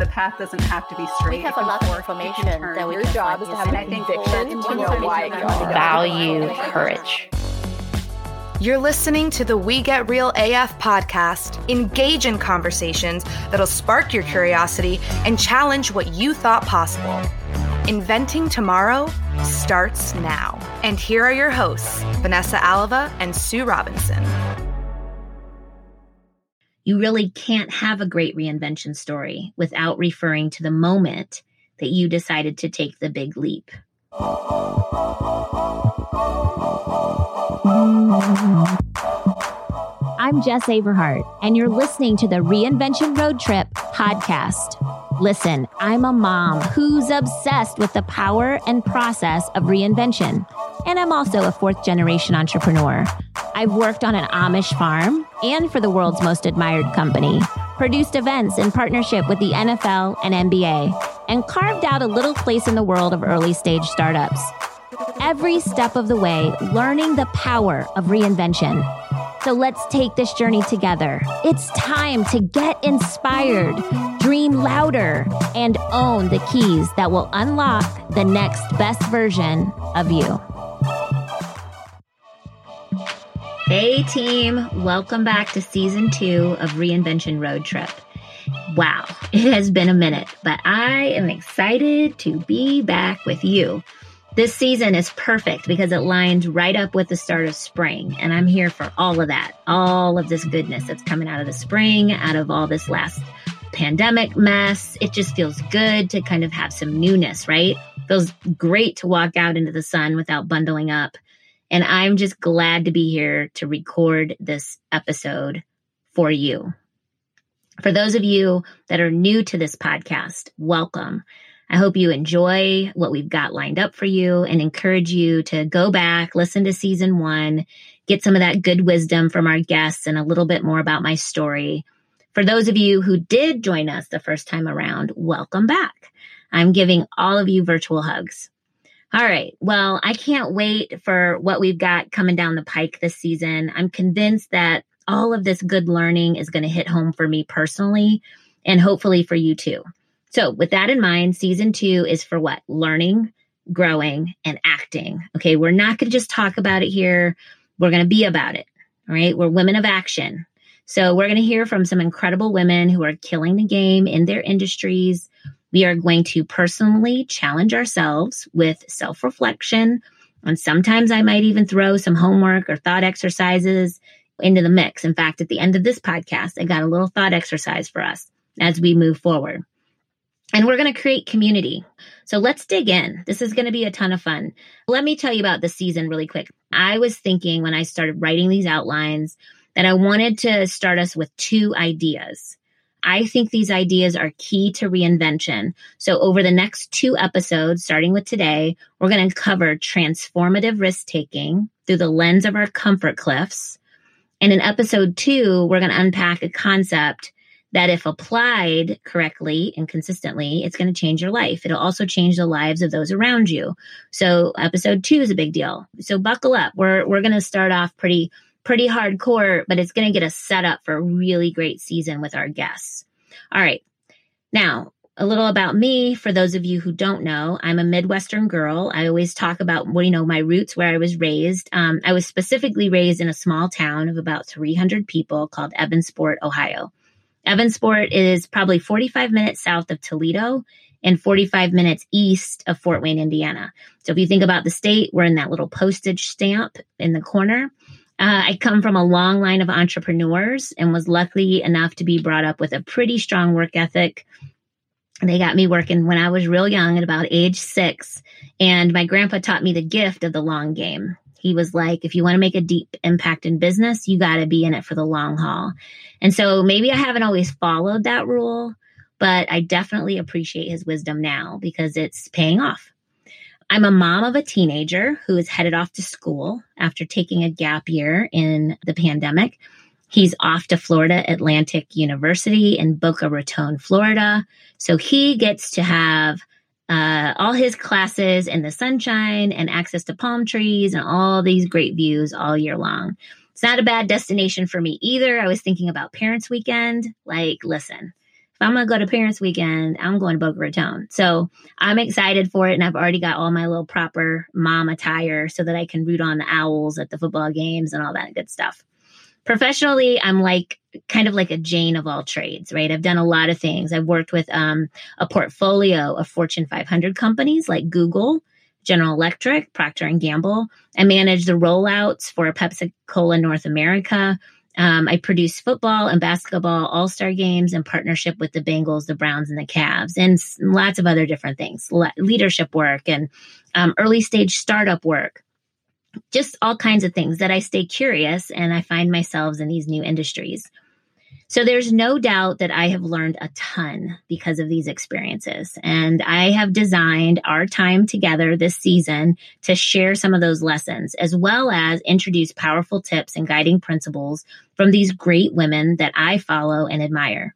The path doesn't have to be straight. We have a lot of information that we can turn. Your job is to have an conviction to know why it goes. Value courage. You're listening to the We Get Real AF podcast. Engage in conversations that'll spark your curiosity and challenge what you thought possible. Inventing tomorrow starts now. And here are your hosts, Vanessa Alava and Sue Robinson. You really can't have a great reinvention story without referring to the moment that you decided to take the big leap. I'm Jess Averhart, and you're listening to the Reinvention Road Trip podcast. Listen, I'm a mom who's obsessed with the power and process of reinvention. And I'm also a fourth-generation entrepreneur. I've worked on an Amish farm and for the world's most admired company, produced events in partnership with the NFL and NBA, and carved out a little place in the world of early-stage startups. Every step of the way, learning the power of reinvention. So let's take this journey together. It's time to get inspired, dream louder, and own the keys that will unlock the next best version of you. Hey team, welcome back to season 2 of Reinvention Road Trip. Wow, it has been a minute, but I am excited to be back with you. This season is perfect because it lines right up with the start of spring, and I'm here for all of that, all of this goodness that's coming out of the spring, out of all this last pandemic mess. It just feels good to kind of have some newness, right? Feels great to walk out into the sun without bundling up, and I'm just glad to be here to record this episode for you. For those of you that are new to this podcast, welcome. I hope you enjoy what we've got lined up for you and encourage you to go back, listen to season 1, get some of that good wisdom from our guests and a little bit more about my story. For those of you who did join us the first time around, welcome back. I'm giving all of you virtual hugs. All right. Well, I can't wait for what we've got coming down the pike this season. I'm convinced that all of this good learning is going to hit home for me personally and hopefully for you too. So with that in mind, season 2 is for what? Learning, growing, and acting. Okay, we're not going to just talk about it here. We're going to be about it, all right? We're women of action. So we're going to hear from some incredible women who are killing the game in their industries. We are going to personally challenge ourselves with self-reflection, and sometimes I might even throw some homework or thought exercises into the mix. In fact, at the end of this podcast, I got a little thought exercise for us as we move forward. And we're going to create community. So let's dig in. This is going to be a ton of fun. Let me tell you about the season really quick. I was thinking when I started writing these outlines that I wanted to start us with 2 ideas. I think these ideas are key to reinvention. So over the next 2 episodes, starting with today, we're going to cover transformative risk-taking through the lens of our comfort cliffs. And in episode 2, we're going to unpack a concept that if applied correctly and consistently, it's going to change your life. It'll also change the lives of those around you. So episode 2 is a big deal. So buckle up. We're going to start off pretty hardcore, but it's going to get us set up for a really great season with our guests. All right. Now, a little about me. For those of you who don't know, I'm a Midwestern girl. I always talk about, my roots, where I was raised. I was specifically raised in a small town of about 300 people called Evansport, Ohio. Evansport is probably 45 minutes south of Toledo and 45 minutes east of Fort Wayne, Indiana. So if you think about the state, we're in that little postage stamp in the corner. I come from a long line of entrepreneurs and was lucky enough to be brought up with a pretty strong work ethic. They got me working when I was real young at about age 6. And my grandpa taught me the gift of the long game. He was like, if you want to make a deep impact in business, you got to be in it for the long haul. And so maybe I haven't always followed that rule, but I definitely appreciate his wisdom now because it's paying off. I'm a mom of a teenager who is headed off to school after taking a gap year in the pandemic. He's off to Florida Atlantic University in Boca Raton, Florida. So he gets to have all his classes in the sunshine and access to palm trees and all these great views all year long. It's not a bad destination for me either. I was thinking about Parents Weekend. Listen, I'm going to go to Parents Weekend. I'm going to Boca Raton. So I'm excited for it. And I've already got all my little proper mom attire so that I can root on the Owls at the football games and all that good stuff. Professionally, I'm like kind of like a Jane of all trades, right? I've done a lot of things. I've worked with a portfolio of Fortune 500 companies like Google, General Electric, Procter & Gamble. I managed the rollouts for Pepsi-Cola North America. I produce football and basketball all-star games in partnership with the Bengals, the Browns, and the Cavs, and lots of other different things, leadership work and early-stage startup work, just all kinds of things that I stay curious and I find myself in these new industries. So there's no doubt that I have learned a ton because of these experiences. And I have designed our time together this season to share some of those lessons, as well as introduce powerful tips and guiding principles from these great women that I follow and admire.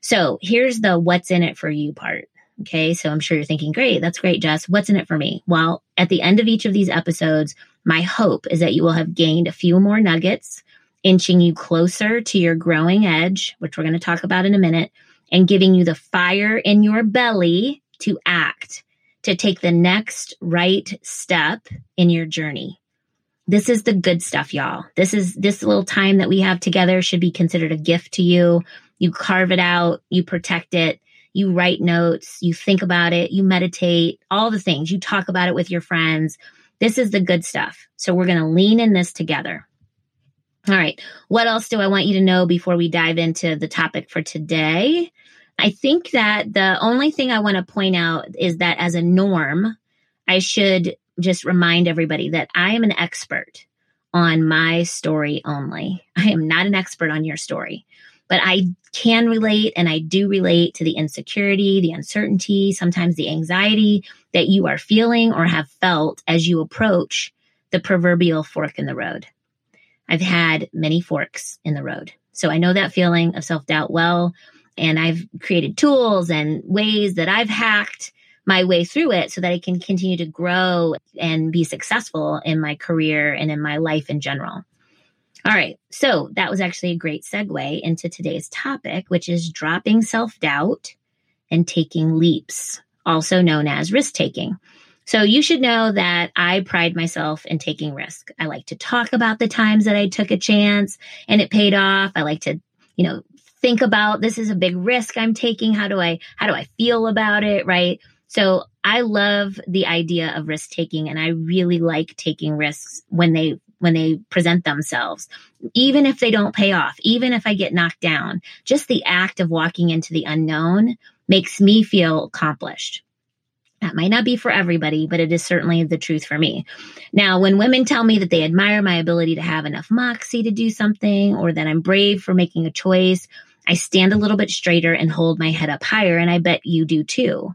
So here's the what's in it for you part. Okay, so I'm sure you're thinking, great, that's great, Jess. What's in it for me? Well, at the end of each of these episodes, my hope is that you will have gained a few more nuggets, inching you closer to your growing edge, which we're going to talk about in a minute, and giving you the fire in your belly to act, to take the next right step in your journey. This is the good stuff, y'all. This little time that we have together should be considered a gift to you. You carve it out, you protect it, you write notes, you think about it, you meditate, all the things. You talk about it with your friends. This is the good stuff. So we're going to lean in this together. All right. What else do I want you to know before we dive into the topic for today? I think that the only thing I want to point out is that as a norm, I should just remind everybody that I am an expert on my story only. I am not an expert on your story, but I can relate and I do relate to the insecurity, the uncertainty, sometimes the anxiety that you are feeling or have felt as you approach the proverbial fork in the road. I've had many forks in the road. So I know that feeling of self-doubt well, and I've created tools and ways that I've hacked my way through it so that I can continue to grow and be successful in my career and in my life in general. All right. So that was actually a great segue into today's topic, which is dropping self-doubt and taking leaps, also known as risk-taking. So you should know that I pride myself in taking risk. I like to talk about the times that I took a chance and it paid off. I like to, think about this is a big risk I'm taking. How do I feel about it, right? So I love the idea of risk taking, and I really like taking risks when they present themselves, even if they don't pay off, even if I get knocked down. Just the act of walking into the unknown makes me feel accomplished. That might not be for everybody, but it is certainly the truth for me. Now, when women tell me that they admire my ability to have enough moxie to do something, or that I'm brave for making a choice, I stand a little bit straighter and hold my head up higher. And I bet you do too.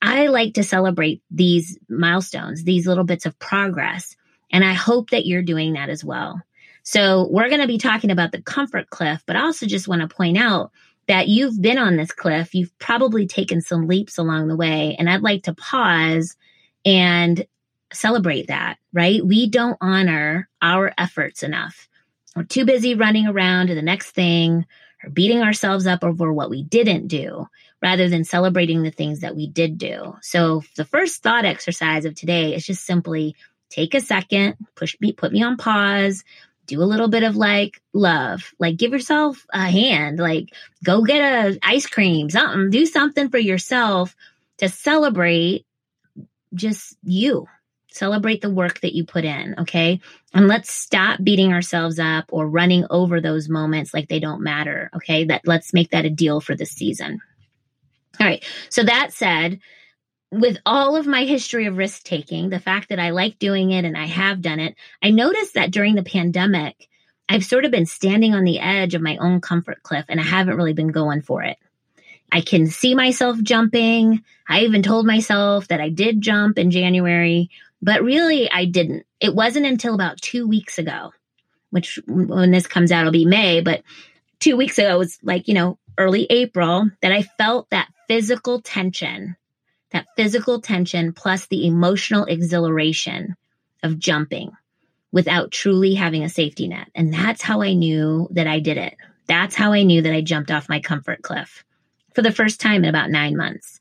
I like to celebrate these milestones, these little bits of progress. And I hope that you're doing that as well. So we're going to be talking about the comfort cliff, but I also just want to point out that you've been on this cliff, you've probably taken some leaps along the way. And I'd like to pause and celebrate that, right? We don't honor our efforts enough. We're too busy running around to the next thing or beating ourselves up over what we didn't do rather than celebrating the things that we did do. So the first thought exercise of today is just simply take a second, put me on pause, do a little bit of love, give yourself a hand, go get a ice cream, something, do something for yourself to celebrate just you. Celebrate the work that you put in. Okay. And let's stop beating ourselves up or running over those moments like they don't matter. Okay. Let's make that a deal for this season. All right. So that said, with all of my history of risk taking, the fact that I like doing it and I have done it, I noticed that during the pandemic, I've sort of been standing on the edge of my own comfort cliff and I haven't really been going for it. I can see myself jumping. I even told myself that I did jump in January, but really I didn't. It wasn't until about 2 weeks ago, which when this comes out, it'll be May, but 2 weeks ago was early April that I felt that physical tension. That physical tension plus the emotional exhilaration of jumping without truly having a safety net. And that's how I knew that I did it. That's how I knew that I jumped off my comfort cliff. for the first time in about 9 months.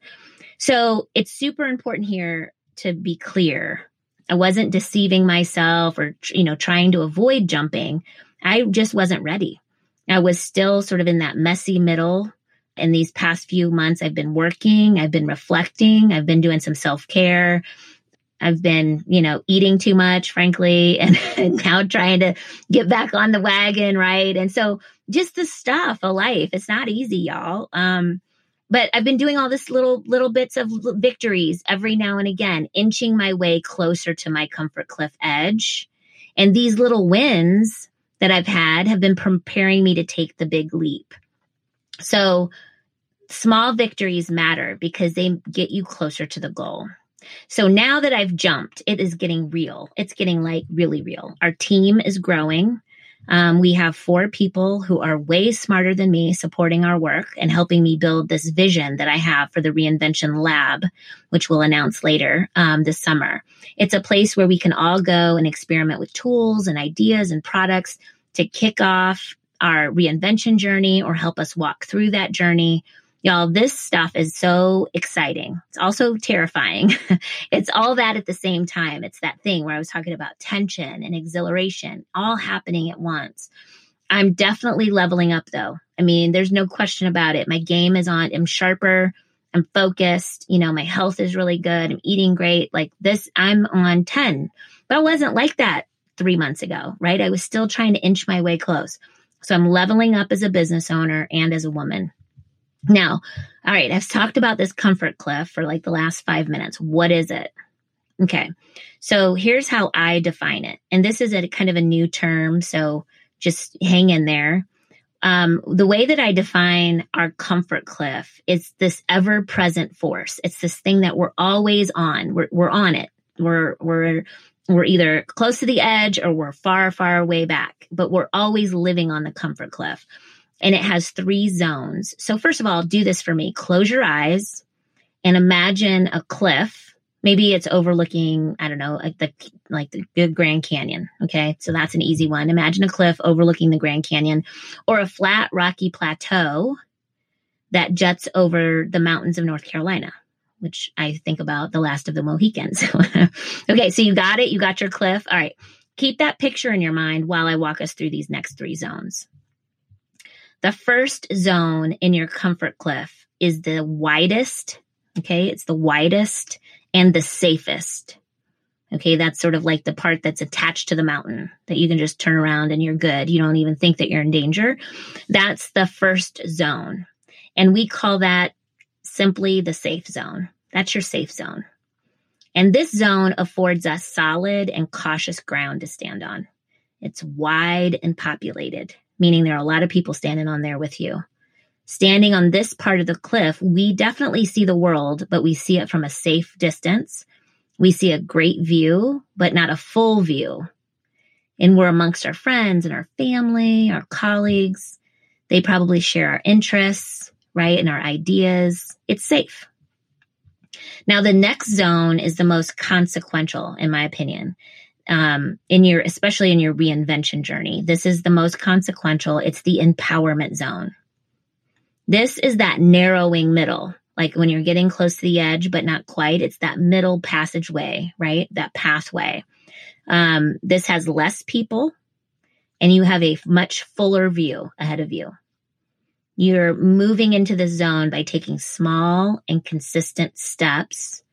So it's super important here to be clear. I wasn't deceiving myself or, trying to avoid jumping. I just wasn't ready. I was still sort of in that messy middle. In these past few months, I've been working, I've been reflecting, I've been doing some self-care. I've been, eating too much, frankly, and now trying to get back on the wagon, right? And so just the stuff of life, it's not easy, y'all. But I've been doing all this little bits of victories every now and again, inching my way closer to my comfort cliff edge. And these little wins that I've had have been preparing me to take the big leap. So small victories matter because they get you closer to the goal. So now that I've jumped, it is getting real. It's getting really real. Our team is growing. We have 4 people who are way smarter than me supporting our work and helping me build this vision that I have for the Reinvention Lab, which we'll announce later this summer. It's a place where we can all go and experiment with tools and ideas and products to kick off our reinvention journey or help us walk through that journey. Y'all, this stuff is so exciting. It's also terrifying. It's all that at the same time. It's that thing where I was talking about tension and exhilaration all happening at once. I'm definitely leveling up though. I mean, there's no question about it. My game is on. I'm sharper. I'm focused. My health is really good. I'm eating great. Like this, I'm on 10. But I wasn't like that 3 months ago, right? I was still trying to inch my way close. So I'm leveling up as a business owner and as a woman. Now, all right, I've talked about this comfort cliff for the last 5 minutes. What is it? Okay, so here's how I define it. And this is a kind of a new term, so just hang in there. The way that I define our comfort cliff is this ever-present force. It's this thing that we're always on. We're on it. We're either close to the edge or we're far, far away back, but we're always living on the comfort cliff. And it has 3 zones. So first of all, do this for me. Close your eyes and imagine a cliff. Maybe it's overlooking, I don't know, like the Grand Canyon. Okay, so that's an easy one. Imagine a cliff overlooking the Grand Canyon or a flat, rocky plateau that juts over the mountains of North Carolina, which I think about The Last of the Mohicans. Okay, so you got it. You got your cliff. All right, keep that picture in your mind while I walk us through these next 3 zones. The first zone in your comfort cliff is the widest, okay? It's the widest and the safest, okay? That's sort of like the part that's attached to the mountain that you can just turn around and you're good. You don't even think that you're in danger. That's the first zone. And we call that simply the safe zone. That's your safe zone. And this zone affords us solid and cautious ground to stand on. It's wide and populated, meaning there are a lot of people standing on there with you. Standing on this part of the cliff, we definitely see the world, but we see it from a safe distance. We see a great view, but not a full view. And we're amongst our friends and our family, our colleagues. They probably share our interests, right, and our ideas. It's safe. Now, the next zone is the most consequential, in my opinion. Especially in your reinvention journey. This is the most consequential. It's the empowerment zone. This is that narrowing middle, like when you're getting close to the edge, but not quite. It's that middle passageway, right? That pathway. This has less people and you have a much fuller view ahead of you. You're moving into the zone by taking small and consistent steps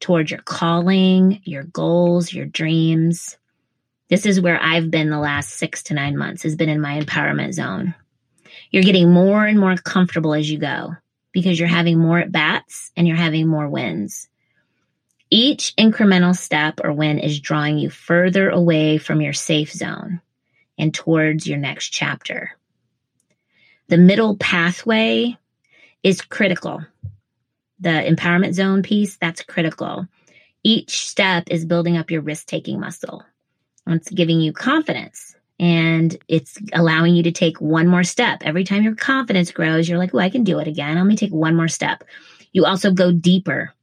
towards your calling, your goals, your dreams. This is where I've been the last 6 to 9 months, has been in my empowerment zone. You're getting more and more comfortable as you go because you're having more at-bats and you're having more wins. Each incremental step or win is drawing you further away from your safe zone and towards your next chapter. The middle pathway is critical. The empowerment zone piece, that's critical. Each step is building up your risk-taking muscle. It's giving you confidence and it's allowing you to take one more step. Every time your confidence grows, you're like, oh, I can do it again. Let me take one more step. You also go deeper.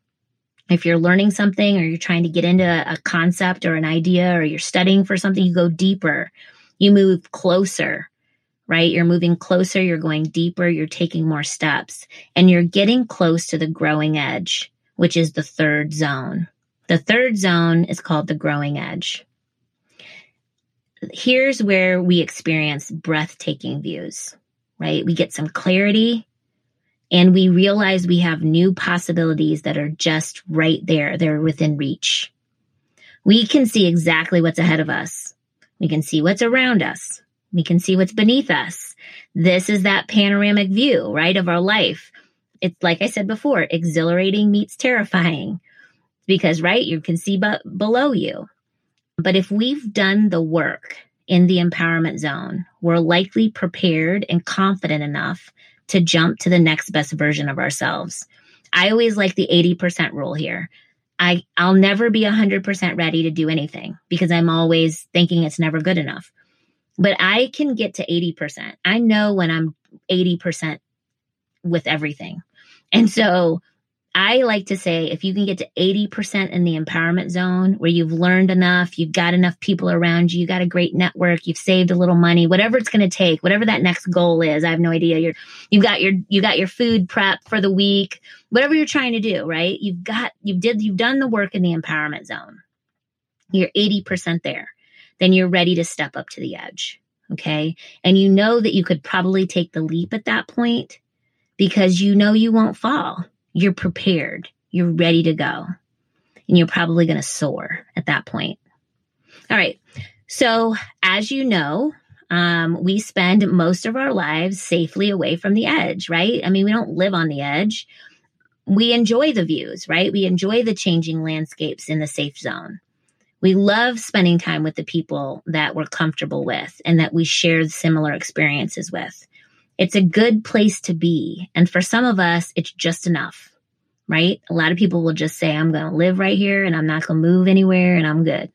If you're learning something or you're trying to get into a concept or an idea or you're studying for something, you go deeper. You move closer, right? You're moving closer, you're going deeper, you're taking more steps, and you're getting close to the growing edge, which is the third zone. The third zone is called the growing edge. Here's where we experience breathtaking views, right? We get some clarity and we realize we have new possibilities that are just right there. They're within reach. We can see exactly what's ahead of us. We can see what's around us. We can see what's beneath us. This is that panoramic view, right, of our life. It's like I said before, exhilarating meets terrifying because, right, you can see below you. But if we've done the work in the empowerment zone, we're likely prepared and confident enough to jump to the next best version of ourselves. I always like the 80% rule here. I'll never be 100% ready to do anything because I'm always thinking it's never good enough. But I can get to 80%. I know when I'm 80% with everything. And so I like to say, if you can get to 80% in the empowerment zone where you've learned enough, you've got enough people around you, you got a great network, you've saved a little money, whatever it's going to take, whatever that next goal is, I have no idea. You've got your food prep for the week, whatever you're trying to do, right? You've done the work in the empowerment zone. You're 80% there. Then you're ready to step up to the edge. Okay. And you know that you could probably take the leap at that point because you know you won't fall. You're prepared, you're ready to go, and you're probably going to soar at that point. All right. So as you know, we spend most of our lives safely away from the edge, right? I mean, we don't live on the edge. We enjoy the views, right? We enjoy the changing landscapes in the safe zone. We love spending time with the people that we're comfortable with and that we share similar experiences with. It's a good place to be. And for some of us, it's just enough, right? A lot of people will just say, I'm going to live right here and I'm not going to move anywhere and I'm good.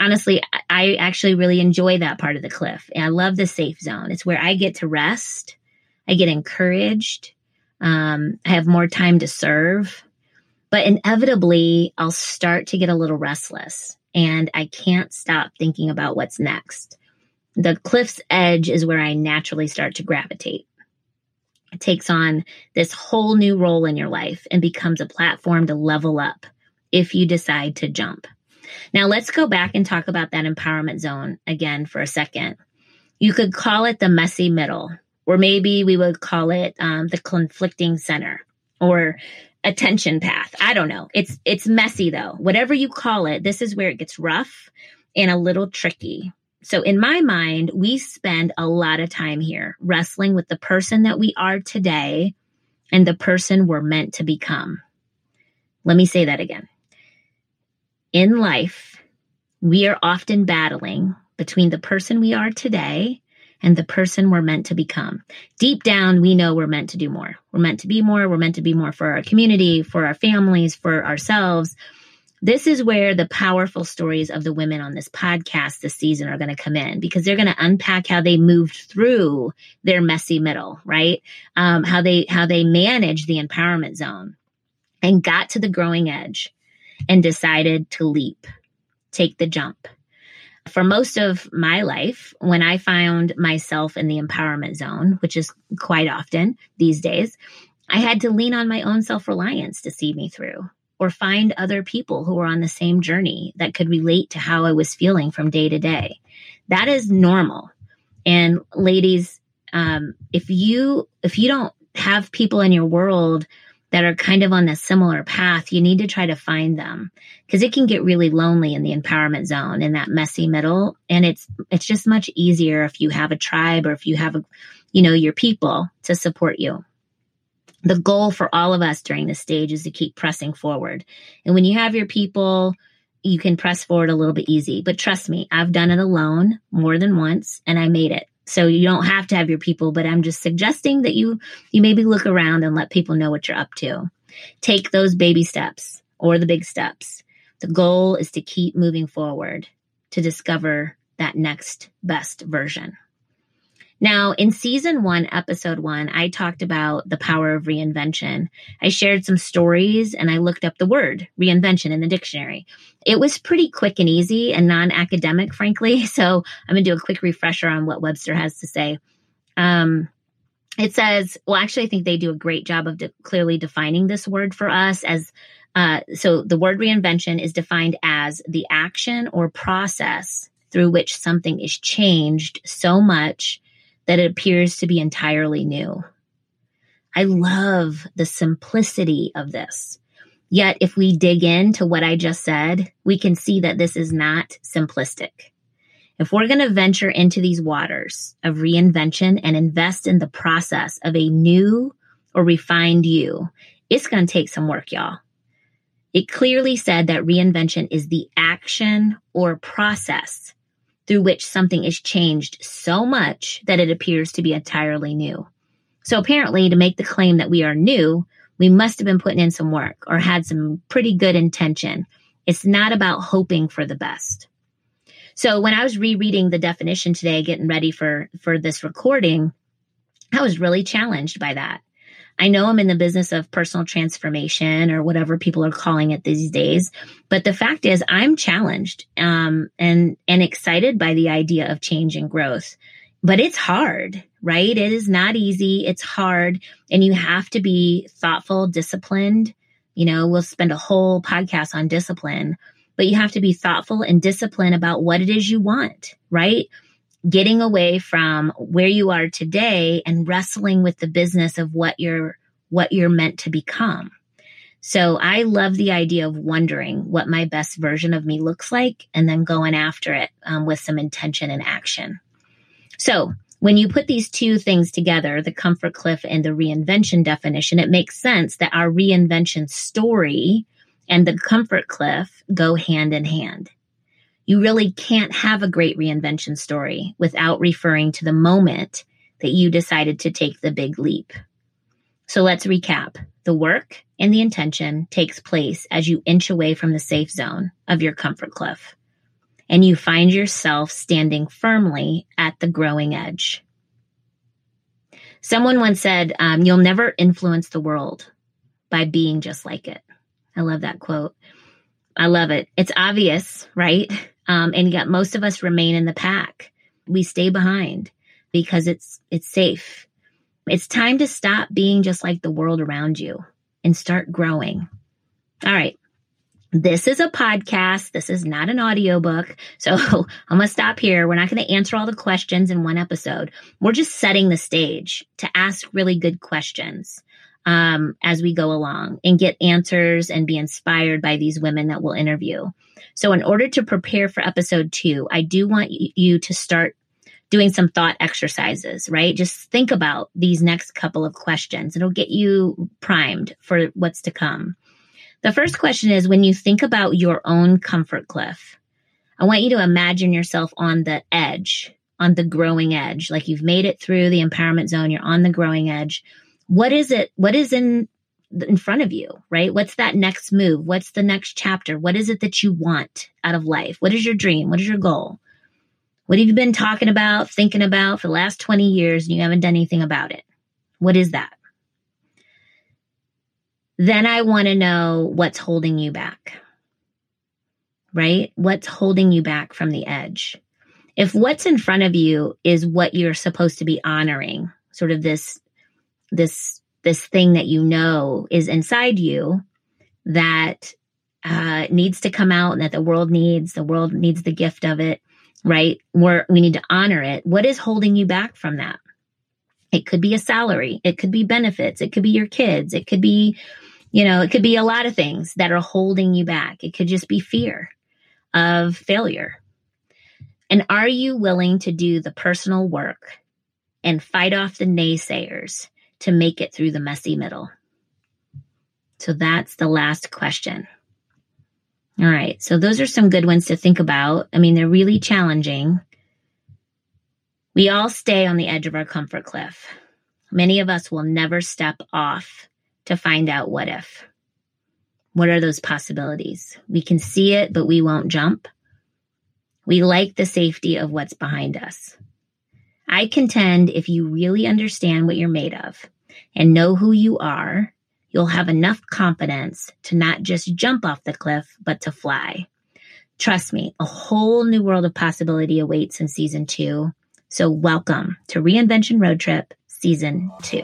Honestly, I actually really enjoy that part of the cliff. And I love the safe zone. It's where I get to rest. I get encouraged. I have more time to serve. But inevitably, I'll start to get a little restless and I can't stop thinking about what's next. The cliff's edge is where I naturally start to gravitate. It takes on this whole new role in your life and becomes a platform to level up if you decide to jump. Now let's go back and talk about that empowerment zone again for a second. You could call it the messy middle, or maybe we would call it the conflicting center or attention path. I don't know. It's messy though. Whatever you call it, this is where it gets rough and a little tricky. So in my mind, we spend a lot of time here wrestling with the person that we are today and the person we're meant to become. Let me say that again. In life, we are often battling between the person we are today and the person we're meant to become. Deep down, we know we're meant to do more. We're meant to be more. We're meant to be more for our community, for our families, for ourselves. This is where the powerful stories of the women on this podcast this season are going to come in because they're going to unpack how they moved through their messy middle, right? How they managed the empowerment zone and got to the growing edge and decided to leap, take the jump. For most of my life, when I found myself in the empowerment zone, which is quite often these days, I had to lean on my own self-reliance to see me through, or find other people who were on the same journey that could relate to how I was feeling from day to day. That is normal. And ladies, if you don't have people in your world that are kind of on a similar path, you need to try to find them because it can get really lonely in the empowerment zone in that messy middle. And it's just much easier if you have a tribe or if you have your people to support you. The goal for all of us during this stage is to keep pressing forward. And when you have your people, you can press forward a little bit easy. But trust me, I've done it alone more than once and I made it. So you don't have to have your people, but I'm just suggesting that you maybe look around and let people know what you're up to. Take those baby steps or the big steps. The goal is to keep moving forward to discover that next best version. Now, in season 1, episode 1, I talked about the power of reinvention. I shared some stories and I looked up the word reinvention in the dictionary. It was pretty quick and easy and non-academic, frankly. So I'm going to do a quick refresher on what Webster has to say. It says, well, actually, I think they do a great job of clearly defining this word for us as, so the word reinvention is defined as the action or process through which something is changed so much that it appears to be entirely new. I love the simplicity of this. Yet, if we dig into what I just said, we can see that this is not simplistic. If we're going to venture into these waters of reinvention and invest in the process of a new or refined you, it's going to take some work, y'all. It clearly said that reinvention is the action or process through which something is changed so much that it appears to be entirely new. So apparently, to make the claim that we are new, we must have been putting in some work or had some pretty good intention. It's not about hoping for the best. So when I was rereading the definition today, getting ready for this recording, I was really challenged by that. I know I'm in the business of personal transformation or whatever people are calling it these days, but the fact is I'm challenged and excited by the idea of change and growth. But it's hard, right? It is not easy. It's hard. And you have to be thoughtful, disciplined. You know, we'll spend a whole podcast on discipline. But you have to be thoughtful and disciplined about what it is you want, right? Getting away from where you are today and wrestling with the business of what you're meant to become. So I love the idea of wondering what my best version of me looks like and then going after it with some intention and action. So when you put these two things together, the comfort cliff and the reinvention definition, it makes sense that our reinvention story and the comfort cliff go hand in hand. You really can't have a great reinvention story without referring to the moment that you decided to take the big leap. So let's recap. The work and the intention takes place as you inch away from the safe zone of your comfort cliff, and you find yourself standing firmly at the growing edge. Someone once said, you'll never influence the world by being just like it. I love that quote. I love it. It's obvious, right? And yet most of us remain in the pack. We stay behind because it's safe. It's time to stop being just like the world around you and start growing. All right. This is a podcast. This is not an audiobook. So I'm going to stop here. We're not going to answer all the questions in one episode. We're just setting the stage to ask really good questions as we go along and get answers and be inspired by these women that we'll interview. So in order to prepare for episode 2, I do want you to start doing some thought exercises, right? Just think about these next couple of questions. It'll get you primed for what's to come. The first question is, when you think about your own comfort cliff, I want you to imagine yourself on the edge, on the growing edge, like you've made it through the empowerment zone, you're on the growing edge. What is it? What is in front of you, right? What's that next move? What's the next chapter? What is it that you want out of life? What is your dream? What is your goal? What have you been talking about, thinking about for the last 20 years and you haven't done anything about it? What is that? Then I want to know what's holding you back, right? What's holding you back from the edge? If what's in front of you is what you're supposed to be honoring, sort of this thing that you know is inside you that needs to come out and that the world needs the gift of it, right? We need to honor it. What is holding you back from that? It could be a salary. It could be benefits. It could be your kids. It could be, it could be a lot of things that are holding you back. It could just be fear of failure. And are you willing to do the personal work and fight off the naysayers to make it through the messy middle? So that's the last question. All right. So those are some good ones to think about. I mean, they're really challenging. We all stay on the edge of our comfort cliff. Many of us will never step off to find out what if. What are those possibilities? We can see it, but we won't jump. We like the safety of what's behind us. I contend if you really understand what you're made of and know who you are, you'll have enough confidence to not just jump off the cliff, but to fly. Trust me, a whole new world of possibility awaits in season 2. So welcome to Reinvention Road Trip Season 2.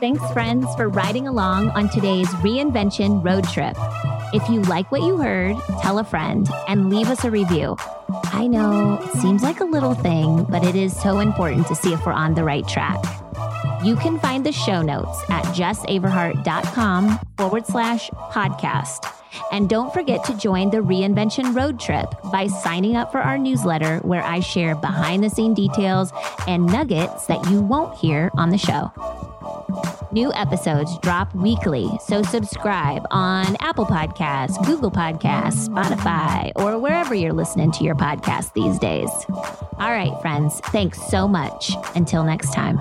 Thanks, friends, for riding along on today's Reinvention Road Trip. If you like what you heard, tell a friend and leave us a review. I know it seems like a little thing, but it is so important to see if we're on the right track. You can find the show notes at jessaverhart.com/podcast. And don't forget to join the Reinvention Road Trip by signing up for our newsletter, where I share behind-the-scenes details and nuggets that you won't hear on the show. New episodes drop weekly, so subscribe on Apple Podcasts, Google Podcasts, Spotify, or wherever you're listening to your podcast these days. All right, friends, thanks so much. Until next time.